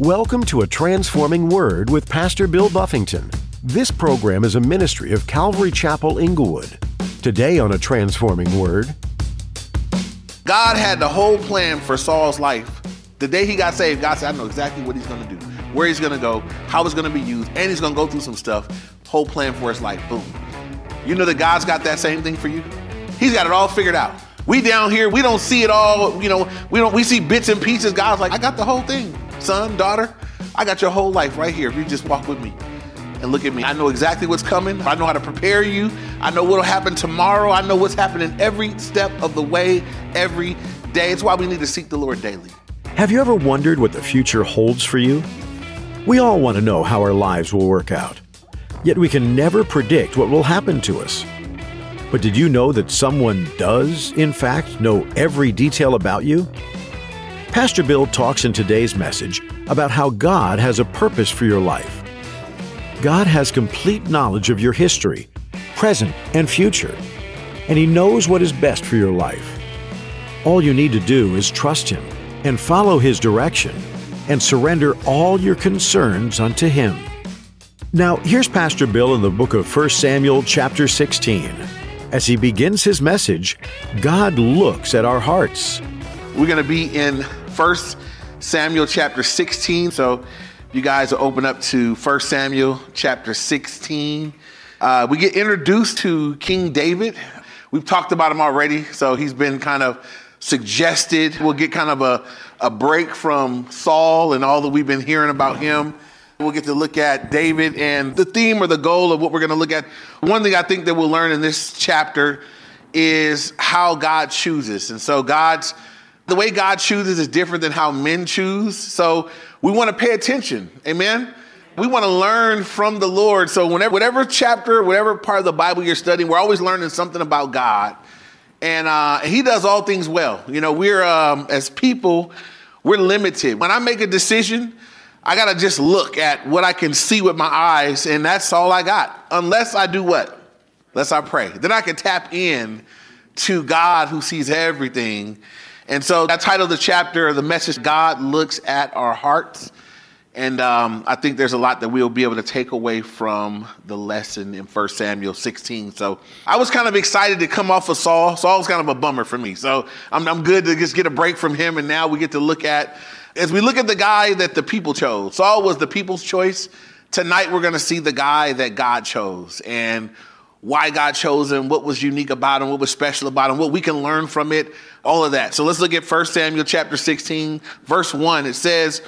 Welcome to A Transforming Word with Pastor Bill Buffington. This program is a ministry of Calvary Chapel, Inglewood. Today on A Transforming Word... God had the whole plan for Saul's life. The day he got saved, God said, I know exactly what he's going to do, where he's going to go, how it's going to be used, and he's going to go through some stuff. Whole plan for his life. Boom. You know that God's got that same thing for you? He's got it all figured out. We down here, we don't see it all, we see bits and pieces. God's like, I got the whole thing, son, daughter. I got your whole life right here if you just walk with me and look at me. I know exactly what's coming. I know how to prepare you. I know what'll happen tomorrow. I know what's happening every step of the way, every day. It's why we need to seek the Lord daily. Have you ever wondered what the future holds for you? We all want to know how our lives will work out, yet we can never predict what will happen to us. But did you know that someone does, in fact, know every detail about you? Pastor Bill talks in today's message about how God has a purpose for your life. God has complete knowledge of your history, present and future, and He knows what is best for your life. All you need to do is trust Him and follow His direction and surrender all your concerns unto Him. Now, here's Pastor Bill in the book of 1 Samuel chapter 16. As he begins his message, God looks at our hearts. We're going to be in 1 Samuel chapter 16. So you guys will open up to 1 Samuel chapter 16. We get introduced to King David. We've talked about him already, so he's been kind of suggested. We'll get kind of a break from Saul and all that we've been hearing about him. We'll get to look at David and the theme or the goal of what we're going to look at. One thing I think that we'll learn in this chapter is how God chooses. And so the way God chooses is different than how men choose. So we want to pay attention. Amen. We want to learn from the Lord. So whatever chapter, whatever part of the Bible you're studying, we're always learning something about God. And He does all things well. We're as people, we're limited. When I make a decision, I got to just look at what I can see with my eyes, and that's all I got. Unless I do what? Unless I pray. Then I can tap in to God who sees everything. And so I titled the chapter, the message, God Looks at Our Hearts. And I think there's a lot that we'll be able to take away from the lesson in 1 Samuel 16. So I was kind of excited to come off of Saul. Saul was kind of a bummer for me. So I'm good to just get a break from him, and now we get to look at the guy that the people chose. Saul was the people's choice. Tonight, we're going to see the guy that God chose and why God chose him, what was unique about him, what was special about him, what we can learn from it, all of that. So let's look at 1 Samuel chapter 16, verse 1. It says,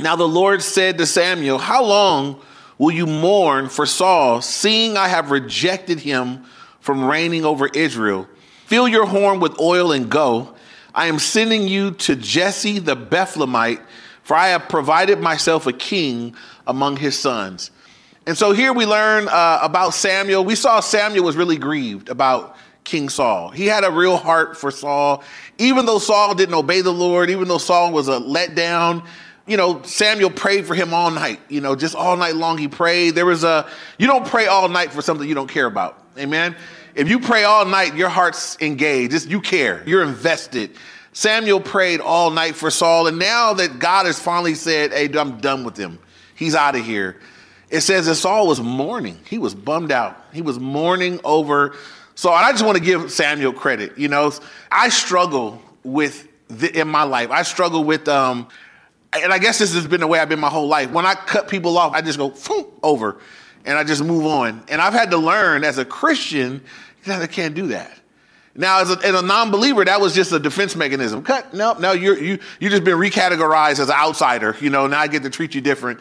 Now the Lord said to Samuel, How long will you mourn for Saul, seeing I have rejected him from reigning over Israel? Fill your horn with oil and go. I am sending you to Jesse the Bethlehemite, for I have provided myself a king among his sons. And so here we learn about Samuel. We saw Samuel was really grieved about King Saul. He had a real heart for Saul. Even though Saul didn't obey the Lord, even though Saul was a letdown, Samuel prayed for him all night. Just all night long he prayed. You don't pray all night for something you don't care about. Amen. If you pray all night, your heart's engaged. You care. You're invested. Samuel prayed all night for Saul. And now that God has finally said, hey, I'm done with him. He's out of here. It says that Saul was mourning. He was bummed out. He was mourning over Saul. And I just want to give Samuel credit. I struggle with in my life. I struggle with, and I guess this has been the way I've been my whole life. When I cut people off, I just go over. And I just move on. And I've had to learn as a Christian that I can't do that. Now, as a non-believer, that was just a defense mechanism. Cut. No, you just been recategorized as an outsider. Now I get to treat you different.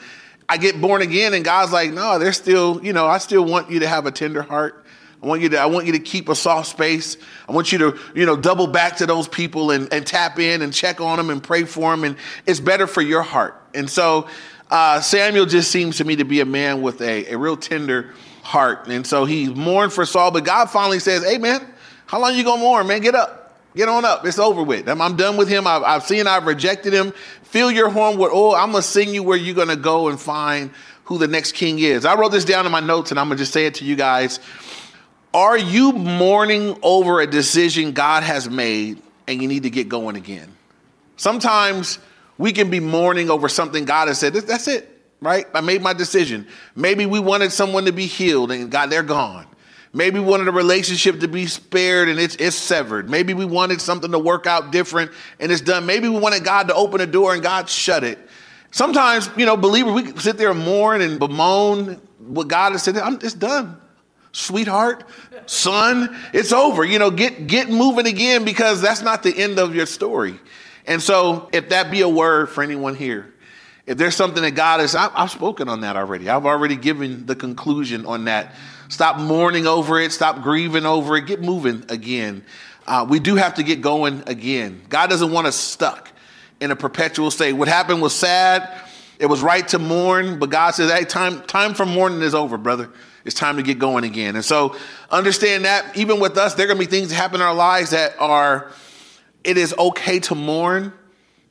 I get born again, and God's like, no, there's still, I still want you to have a tender heart. I want you to keep a soft space. I want you to, double back to those people and tap in and check on them and pray for them. And it's better for your heart. And so Samuel just seems to me to be a man with a real tender heart. And so he mourned for Saul, but God finally says, hey man, how long you gonna mourn, man? Get up, get on up. It's over with. I'm done with him. I've rejected him. Fill your horn with oil. I'm gonna send you where you're gonna go and find who the next king is. I wrote this down in my notes and I'm gonna just say it to you guys. Are you mourning over a decision God has made and you need to get going again? Sometimes We can be mourning over something God has said, that's it, right? I made my decision. Maybe we wanted someone to be healed and God, they're gone. Maybe we wanted a relationship to be spared and it's severed. Maybe we wanted something to work out different and it's done. Maybe we wanted God to open a door and God shut it. Sometimes, you know, believers, we sit there and mourn and bemoan what God has said. It's done. Sweetheart, son, it's over. You know, get moving again, because that's not the end of your story. And so if that be a word for anyone here, if there's something that God is, I've spoken on that already. I've already given the conclusion on that. Stop mourning over it. Stop grieving over it. Get moving again. We do have to get going again. God doesn't want us stuck in a perpetual state. What happened was sad. It was right to mourn, but God says, hey, time for mourning is over, brother. It's time to get going again. And so understand that even with us, there are going to be things that happen in our lives that are, it is okay to mourn,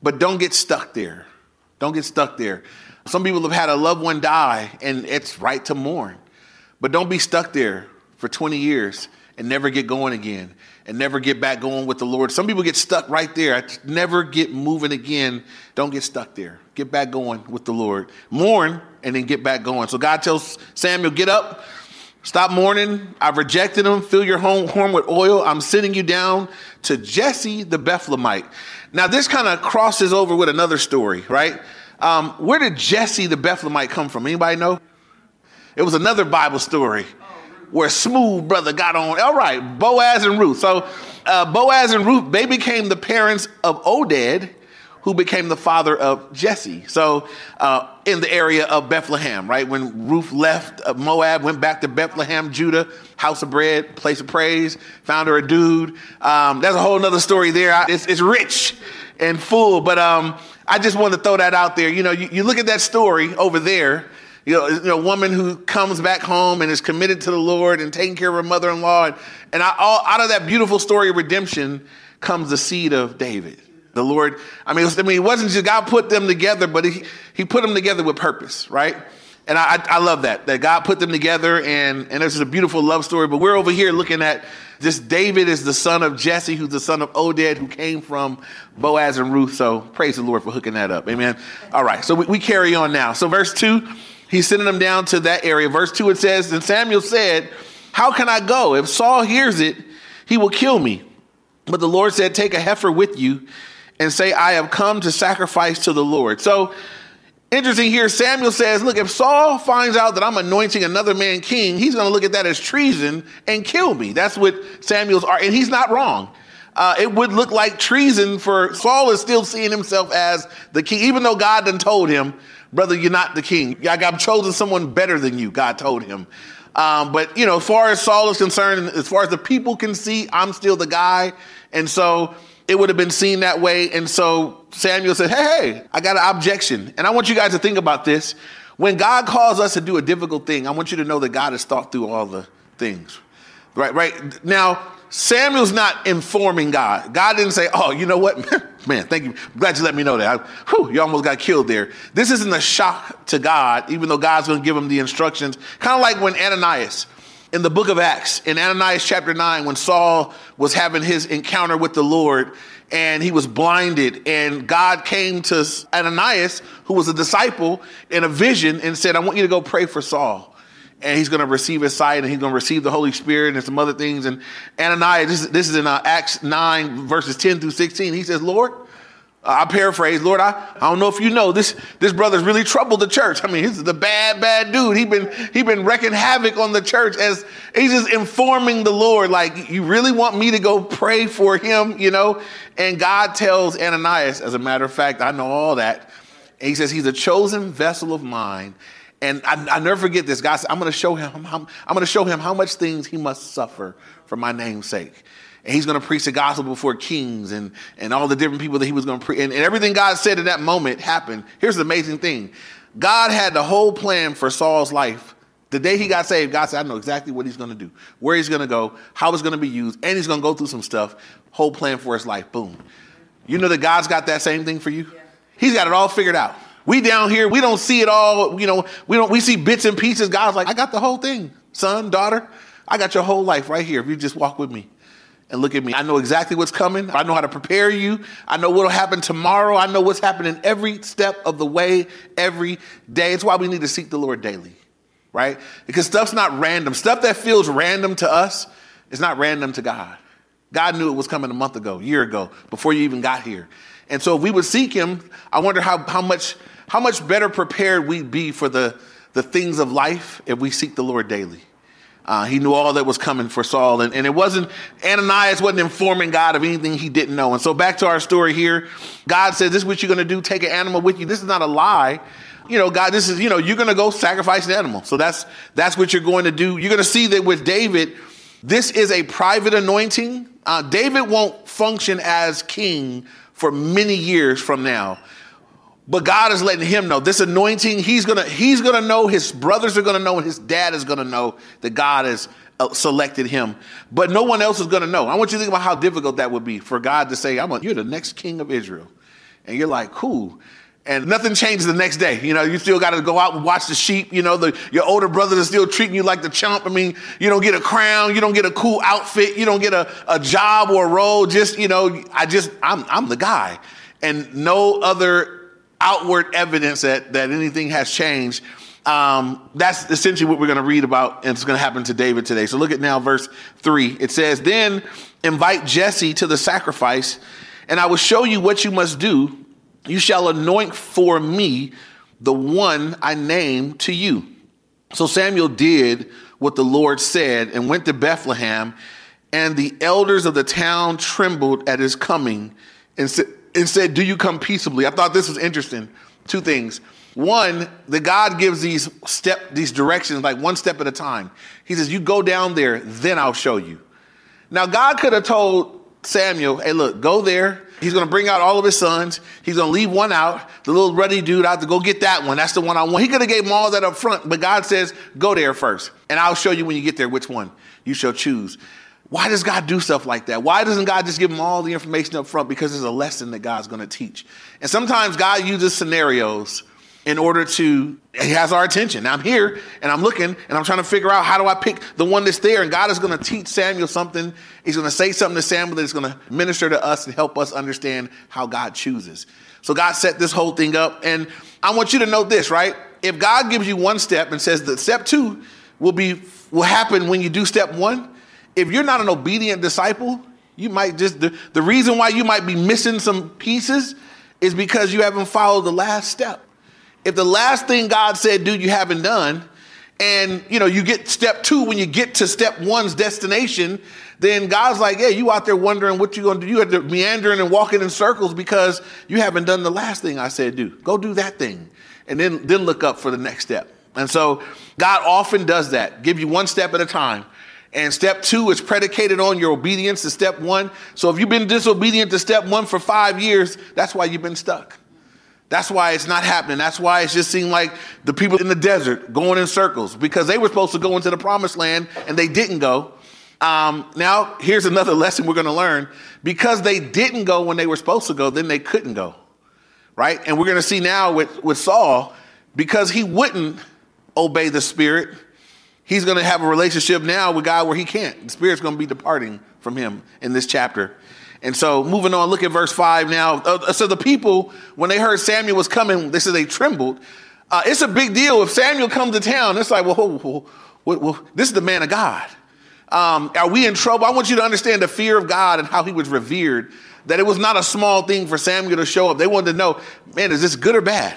but don't get stuck there. Don't get stuck there. Some people have had a loved one die and it's right to mourn, but don't be stuck there for 20 years and never get going again and never get back going with the Lord. Some people get stuck right there. I never get moving again. Don't get stuck there. Get back going with the Lord. Mourn and then get back going. So God tells Samuel, get up, stop mourning. I've rejected him. Fill your horn with oil. I'm sending you down to Jesse the Bethlehemite. Now this kind of crosses over with another story, right? Where did Jesse the Bethlehemite come from? Anybody know? It was another Bible story where smooth brother got on. All right, Boaz and Ruth. So Boaz and Ruth, they became the parents of Obed, who became the father of Jesse. So in the area of Bethlehem, right? When Ruth left Moab, went back to Bethlehem, Judah, house of bread, place of praise, found her a dude. That's a whole nother story there. It's rich and full, but I just want to throw that out there. You know, you look at that story over there, you know, a woman who comes back home and is committed to the Lord and taking care of her mother-in-law. And out of that beautiful story of redemption comes the seed of David. The Lord, I mean, it wasn't just God put them together, but he put them together with purpose, right? And I love that God put them together, and this is a beautiful love story. But we're over here looking at this. David is the son of Jesse, who's the son of Obed, who came from Boaz and Ruth. So praise the Lord for hooking that up. Amen. All right. So we carry on now. So verse 2, he's sending them down to that area. Verse 2, it says, and Samuel said, how can I go? If Saul hears it, he will kill me. But the Lord said, take a heifer with you and say, I have come to sacrifice to the Lord. So interesting here, Samuel says, look, if Saul finds out that I'm anointing another man king, he's going to look at that as treason and kill me. That's what Samuel's are. And he's not wrong. It would look like treason for Saul is still seeing himself as the king, even though God done told him, brother, you're not the king. I've chosen someone better than you, God told him. But, you know, as far as Saul is concerned, as far as the people can see, I'm still the guy. And so it would have been seen that way. And so Samuel said, hey, I got an objection. And I want you guys to think about this. When God calls us to do a difficult thing, I want you to know that God has thought through all the things. Right. Now, Samuel's not informing God. God didn't say, oh, you know what? Man, thank you. I'm glad you let me know that. You almost got killed there. This isn't a shock to God, even though God's going to give him the instructions. Kind of like when Ananias, in the book of Acts, in Ananias chapter 9, when Saul was having his encounter with the Lord and he was blinded, and God came to Ananias, who was a disciple, in a vision and said, I want you to go pray for Saul, and he's going to receive his sight and he's going to receive the Holy Spirit and some other things. And Ananias, this is in Acts 9, verses 10 through 16. He says, Lord, I paraphrase, Lord, I don't know if you know, this brother's really troubled the church. I mean, he's the bad dude. He's been wrecking havoc on the church, as he's just informing the Lord, like, you really want me to go pray for him, you know? And God tells Ananias, as a matter of fact, I know all that. And he says, he's a chosen vessel of mine. And I never forget this. God said, I'm going to show him how much things he must suffer for my name's sake. And he's going to preach the gospel before kings and all the different people that he was going to preach. And everything God said in that moment happened. Here's the amazing thing. God had the whole plan for Saul's life. The day he got saved, God said, I know exactly what he's going to do, where he's going to go, how it's going to be used, and he's going to go through some stuff. Whole plan for his life. Boom. You know that God's got that same thing for you? Yeah. He's got it all figured out. We down here, we don't see it all. You know, we see bits and pieces. God's like, I got the whole thing, son, daughter. I got your whole life right here if you just walk with me. and look at me. I know exactly what's coming. I know how to prepare you. I know what'll happen tomorrow. I know what's happening every step of the way, every day. It's why we need to seek the Lord daily, right? Because stuff's not random. Stuff that feels random to us is not random to God. God knew it was coming a month ago, year ago, before you even got here. And so if we would seek him, I wonder how much better prepared we'd be for the things of life if we seek the Lord daily. He knew all that was coming for Saul. And Ananias wasn't informing God of anything he didn't know. And so back to our story here, God says, this is what you're going to do. Take an animal with you. This is not a lie. You know, God, this is, you know, you're going to go sacrifice an animal. So that's what you're going to do. You're going to see that with David, this is a private anointing. David won't function as king for many years from now. But God is letting him know this anointing. He's gonna know, his brothers are gonna know, and his dad is gonna know that God has selected him. But no one else is gonna know. I want you to think about how difficult that would be for God to say, "You're the next king of Israel," and you're like, "Cool." And nothing changes the next day. You know, you still got to go out and watch the sheep. You know, your older brothers are still treating you like the chump. I mean, you don't get a crown. You don't get a cool outfit. You don't get a job or a role. Just, you know, I'm the guy, and no other outward evidence that anything has changed. That's essentially what we're going to read about, and it's going to happen to David today. So look at now verse 3. It says, "Then invite Jesse to the sacrifice, and I will show you what you must do. You shall anoint for me the one I name to you." So Samuel did what the Lord said and went to Bethlehem, and the elders of the town trembled at his coming and said, "Do you come peaceably?" I thought this was interesting. Two things. One, that God gives these directions, like one step at a time. He says, you go down there, then I'll show you. Now, God could have told Samuel, hey, look, go there. He's going to bring out all of his sons. He's going to leave one out, the little ruddy dude. I have to go get that one. That's the one I want. He could have gave them all that up front, but God says, go there first, and I'll show you when you get there which one you shall choose. Why does God do stuff like that? Why doesn't God just give them all the information up front? Because there's a lesson that God's going to teach. And sometimes God uses scenarios in order to, he has our attention. Now I'm here and I'm looking and I'm trying to figure out how do I pick the one that's there. And God is going to teach Samuel something. He's going to say something to Samuel that's going to minister to us and help us understand how God chooses. So God set this whole thing up. And I want you to know this, right? If God gives you one step and says that step two will happen when you do step one, if you're not an obedient disciple, you might just, the reason why you might be missing some pieces is because you haven't followed the last step. If the last thing God said, do, you haven't done, and you know, you get step two when you get to step one's destination, then God's like, hey, you out there wondering what you're going to do. You have to meandering and walking in circles because you haven't done the last thing I said, do. Go do that thing. And then look up for the next step. And so God often does that. Give you one step at a time. And step two is predicated on your obedience to step one. So if you've been disobedient to step one for 5 years, that's why you've been stuck. That's why it's not happening. That's why it's just seemed like the people in the desert going in circles because they were supposed to go into the promised land and they didn't go. Now, here's another lesson we're going to learn. Because they didn't go when they were supposed to go, then they couldn't go, right? And we're going to see now with Saul, because he wouldn't obey the Spirit, he's going to have a relationship now with God where he can't. The Spirit's going to be departing from him in this chapter. And so moving on, look at verse 5 now. So the people, when they heard Samuel was coming, they said they trembled. It's a big deal. If Samuel comes to town, it's like, well, this is the man of God. Are we in trouble? I want you to understand the fear of God and how he was revered, that it was not a small thing for Samuel to show up. They wanted to know, man, is this good or bad?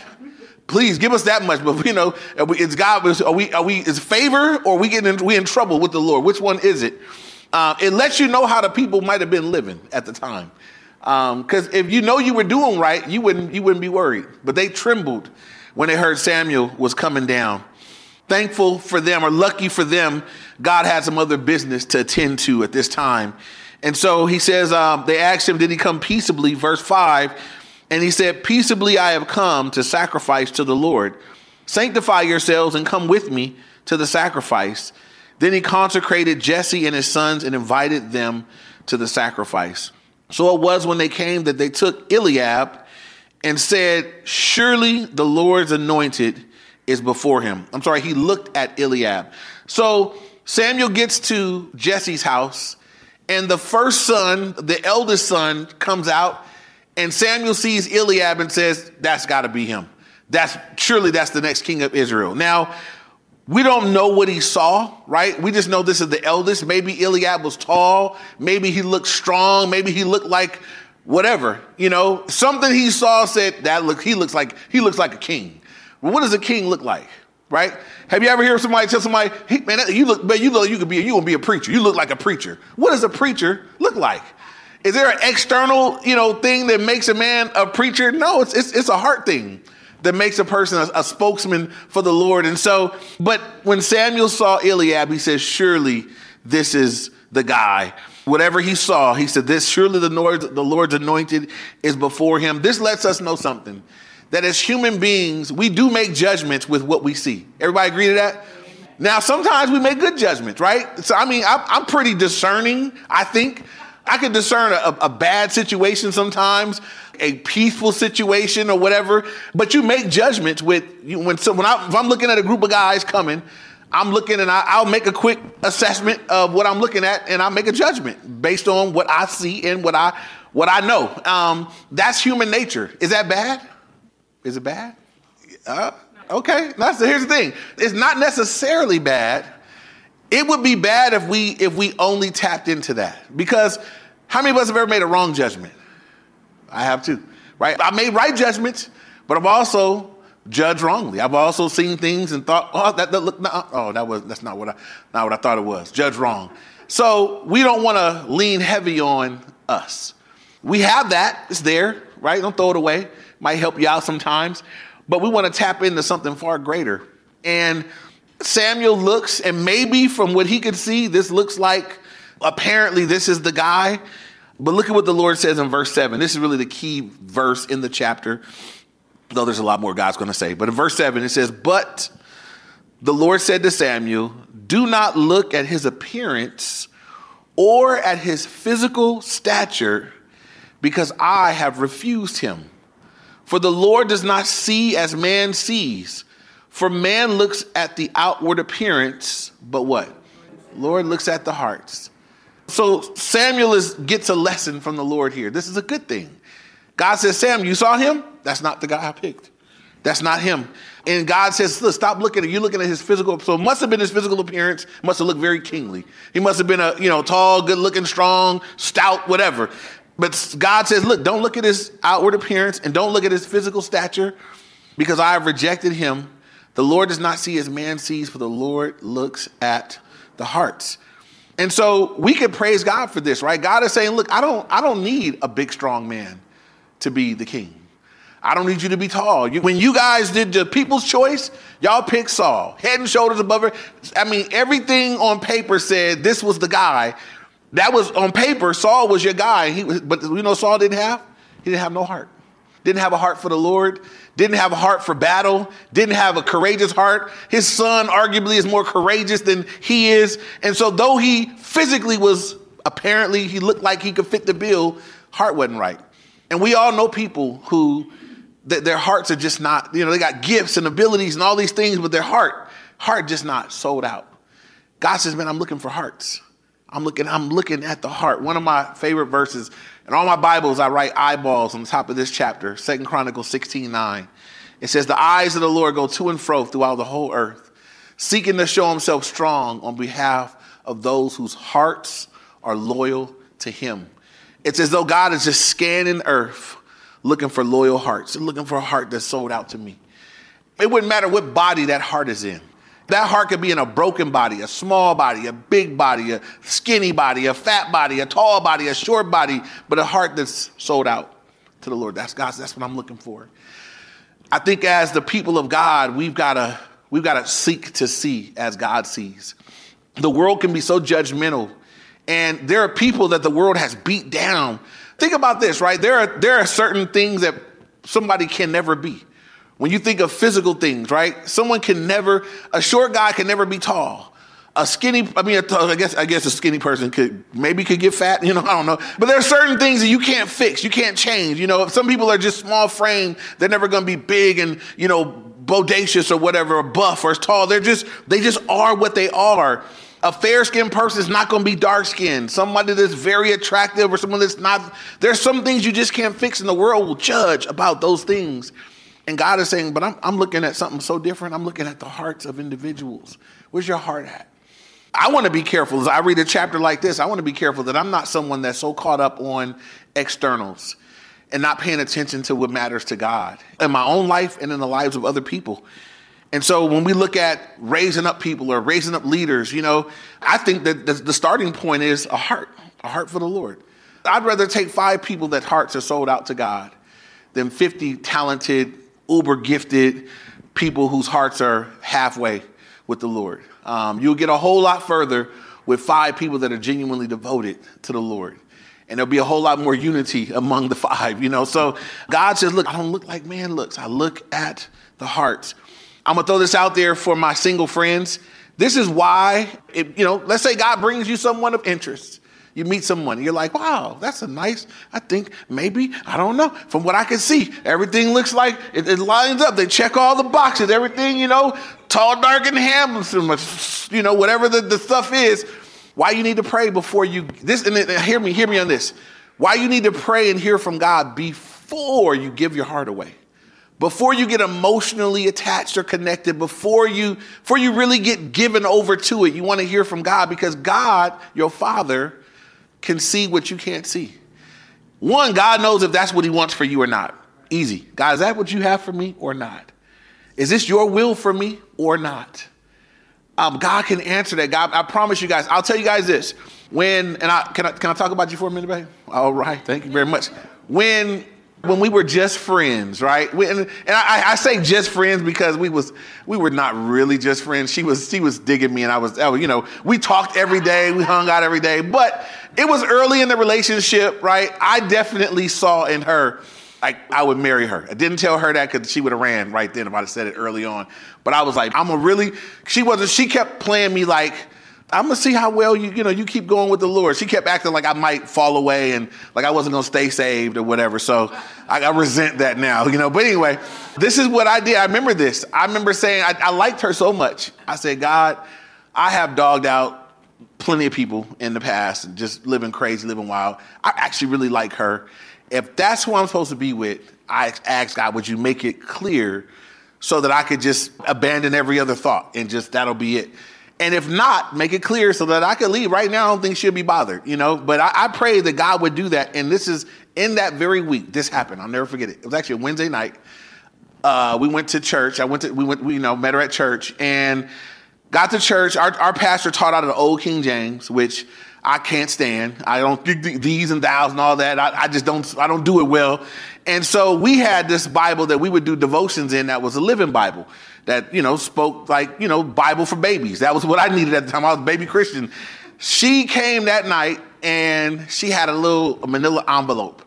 Please give us that much. But, you know, it's God. Are we is favor, or we in trouble with the Lord? Which one is it? It lets you know how the people might have been living at the time. Because if you know you were doing right, you wouldn't be worried. But they trembled when they heard Samuel was coming down. Thankful for them, or lucky for them, God had some other business to attend to at this time. And so he says, they asked him, did he come peaceably? Verse 5. And he said, peaceably I have come to sacrifice to the Lord. Sanctify yourselves and come with me to the sacrifice. Then he consecrated Jesse and his sons and invited them to the sacrifice. So it was when they came that they took Eliab and said, surely the Lord's anointed is before him. I'm sorry, he looked at Eliab. So Samuel gets to Jesse's house And the first son, the eldest son, comes out, and Samuel sees Eliab and says, that's got to be him. Surely that's the next king of Israel. Now, we don't know what he saw, right? We just know this is the eldest. Maybe Eliab was tall. Maybe he looked strong. Maybe he looked like whatever, you know. Something he saw said he looks like a king. Well, what does a king look like, right? Have you ever heard somebody tell somebody, hey, man, you could be a preacher. You look like a preacher. What does a preacher look like? Is there an external, thing that makes a man a preacher? No, it's a heart thing that makes a person a spokesman for the Lord. And so, but when Samuel saw Eliab, he says, surely this is the guy. Whatever he saw, he said, this surely the Lord's anointed is before him. This lets us know something, that as human beings, we do make judgments with what we see. Everybody agree to that? Amen. Now, sometimes we make good judgments, right? So, I'm pretty discerning, I think. I can discern a bad situation sometimes, a peaceful situation or whatever, but you make judgments if I'm looking at a group of guys coming, I'm looking and I'll make a quick assessment of what I'm looking at, and I make a judgment based on what I see and what I know. That's human nature. Is that bad? Is it bad? Okay. Here's the thing. It's not necessarily bad. It would be bad if we only tapped into that, because how many of us have ever made a wrong judgment? I have too, right? I made right judgments, but I've also judged wrongly. I've also seen things and thought, that's not what I thought it was. Judge wrong. So we don't want to lean heavy on us. We have that. It's there, right? Don't throw it away. Might help you out sometimes, but we want to tap into something far greater. And Samuel looks, and maybe from what he could see, this looks like, apparently this is the guy. But look at what the Lord says in verse 7. This is really the key verse in the chapter, though there's a lot more God's going to say. But in verse 7, it says, but the Lord said to Samuel, do not look at his appearance or at his physical stature, because I have refused him. For the Lord does not see as man sees. For man looks at the outward appearance, but what? Lord looks at the hearts. So Samuel gets a lesson from the Lord here. This is a good thing. God says, Sam, you saw him? That's not the guy I picked. That's not him. And God says, look, stop looking at you. Looking at his physical. So it must have been his physical appearance. It must have looked very kingly. He must have been tall, good looking, strong, stout, whatever. But God says, look, don't look at his outward appearance and don't look at his physical stature, because I have rejected him. The Lord does not see as man sees, for the Lord looks at the hearts. And so we can praise God for this, right? God is saying, look, I don't need a big, strong man to be the king. I don't need you to be tall. When you guys did the People's Choice, y'all picked Saul, head and shoulders above her. Everything on paper said this was the guy. That was on paper. Saul was your guy. But you know Saul didn't have no heart. Didn't have a heart for the Lord, didn't have a heart for battle, didn't have a courageous heart. His son arguably is more courageous than he is. And so though he physically he looked like he could fit the bill, heart wasn't right. And we all know people who their hearts are just not, they got gifts and abilities and all these things, but their heart just not sold out. God says, man, I'm looking for hearts. I'm looking at the heart. One of my favorite verses in all my Bibles, I write eyeballs on the top of this chapter, 2 Chronicles 16:9. It says, the eyes of the Lord go to and fro throughout the whole earth, seeking to show himself strong on behalf of those whose hearts are loyal to him. It's as though God is just scanning earth, looking for loyal hearts, looking for a heart that's sold out to me. It wouldn't matter what body that heart is in. That heart could be in a broken body, a small body, a big body, a skinny body, a fat body, a tall body, a short body, but a heart that's sold out to the Lord. That's God's. That's what I'm looking for. I think as the people of God, we've got to seek to see as God sees. The world can be so judgmental, and there are people that the world has beat down. Think about this, right? There are certain things that somebody can never be. When you think of physical things, right? A short guy can never be tall. I guess a skinny person could get fat, I don't know. But there are certain things that you can't fix, you can't change. If some people are just small frame, they're never going to be big and, bodacious or whatever, or buff or tall. They just are what they are. A fair-skinned person is not going to be dark-skinned. Somebody that's very attractive or someone that's not. There's some things you just can't fix, and the world will judge about those things. And God is saying, but I'm looking at something so different. I'm looking at the hearts of individuals. Where's your heart at? I want to be careful. As I read a chapter like this, I want to be careful that I'm not someone that's so caught up on externals and not paying attention to what matters to God in my own life and in the lives of other people. And so when we look at raising up people or raising up leaders, you know, I think that the starting point is a heart for the Lord. I'd rather take 5 people that hearts are sold out to God than 50 talented, uber gifted people whose hearts are halfway with the Lord. You'll get a whole lot further with 5 people that are genuinely devoted to the Lord. And there'll be a whole lot more unity among the 5, you know. So God says, look, I don't look like man looks. I look at the hearts. I'm going to throw this out there for my single friends. This is why, let's say God brings you someone of interest. You meet someone and you're like, wow, that's a nice, I think maybe, I don't know. From what I can see, everything looks like it lines up. They check all the boxes, everything, tall, dark, and handsome, whatever the stuff is. Why you need to pray before hear me on this. Why you need to pray and hear from God before you give your heart away. Before you get emotionally attached or connected, before you really get given over to it, you want to hear from God because God, your Father, can see what you can't see. One, God knows if that's what he wants for you or not. Easy. God, is that what you have for me or not? Is this your will for me or not? God can answer that. God, I promise you guys, I'll tell you guys this. Can I talk about you for a minute, babe? All right. Thank you very much. When we were just friends, right? I say just friends because we were not really just friends. She was digging me and I was, we talked every day. We hung out every day, but it was early in the relationship, right? I definitely saw in her, like I would marry her. I didn't tell her that because she would have ran right then if I'd have said it early on. But I was like, she kept playing me like, I'm going to see how well you keep going with the Lord. She kept acting like I might fall away and like I wasn't going to stay saved or whatever. So I resent that now, But anyway, this is what I did. I remember this. I remember saying I liked her so much. I said, God, I have dogged out plenty of people in the past, just living crazy, living wild. I actually really like her. If that's who I'm supposed to be with, I asked God, would you make it clear so that I could just abandon every other thought and just that'll be it. And if not, make it clear so that I could leave right now. I don't think she'll be bothered, but I pray that God would do that. And this is in that very week. This happened. I'll never forget it. It was actually a Wednesday night. We went to church. We met her at church and got to church. Our pastor taught out of the old King James, which I can't stand. I don't do these and thous and all that. I just don't, I don't do it well. And so we had this Bible that we would do devotions in that was a living Bible that, spoke like, Bible for babies. That was what I needed at the time. I was a baby Christian. She came that night and she had a little manila envelope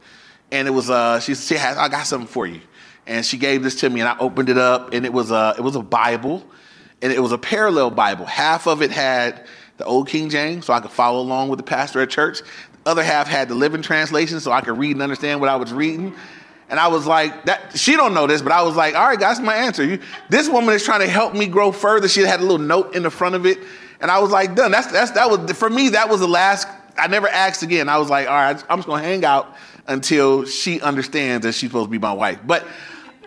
and it was, she had, I got something for you. And she gave this to me and I opened it up and it was a Bible and it was a parallel Bible. Half of it had the old King James, so I could follow along with the pastor at church. The other half had the Living Translation, so I could read and understand what I was reading. And I was like, "That she don't know this, but I was like, all right, guys, that's my answer. This woman is trying to help me grow further." She had a little note in the front of it, and I was like, "Done." That was for me. That was the last. I never asked again. I was like, "All right, I'm just gonna hang out until she understands that she's supposed to be my wife." But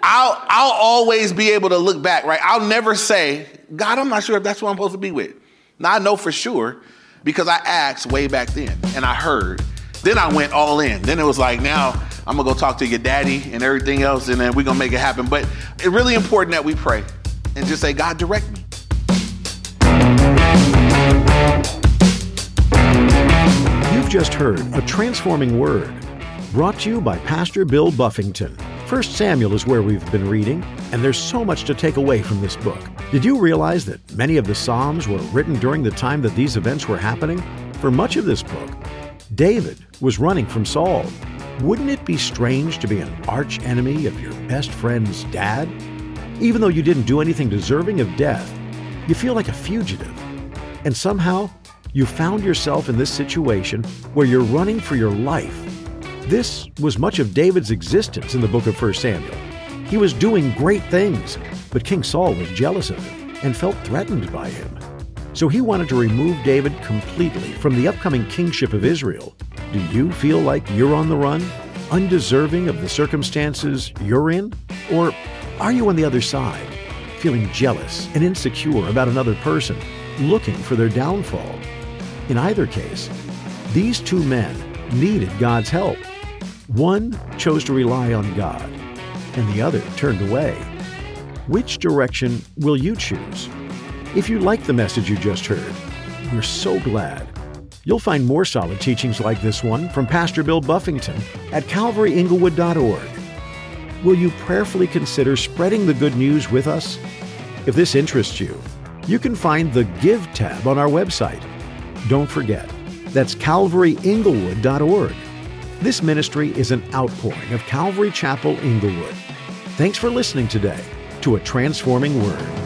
I'll always be able to look back, right? I'll never say, "God, I'm not sure if that's what I'm supposed to be with." Now I know for sure because I asked way back then and I heard. Then I went all in. Then it was like, now I'm going to go talk to your daddy and everything else and then we're going to make it happen. But it's really important that we pray and just say, God, direct me. You've just heard A Transforming Word, brought to you by Pastor Bill Buffington. 1 Samuel is where we've been reading, and there's so much to take away from this book. Did you realize that many of the Psalms were written during the time that these events were happening? For much of this book, David was running from Saul. Wouldn't it be strange to be an arch enemy of your best friend's dad? Even though you didn't do anything deserving of death, you feel like a fugitive. And somehow, you found yourself in this situation where you're running for your life. This was much of David's existence in the book of 1 Samuel. He was doing great things, but King Saul was jealous of him and felt threatened by him. So he wanted to remove David completely from the upcoming kingship of Israel. Do you feel like you're on the run, undeserving of the circumstances you're in? Or are you on the other side, feeling jealous and insecure about another person, looking for their downfall? In either case, these two men needed God's help. One chose to rely on God, and the other turned away. Which direction will you choose? If you like the message you just heard, we're so glad. You'll find more solid teachings like this one from Pastor Bill Buffington at CalvaryInglewood.org. Will you prayerfully consider spreading the good news with us? If this interests you, you can find the Give tab on our website. Don't forget, that's CalvaryInglewood.org. This ministry is an outpouring of Calvary Chapel, Inglewood. Thanks for listening today to A Transforming Word.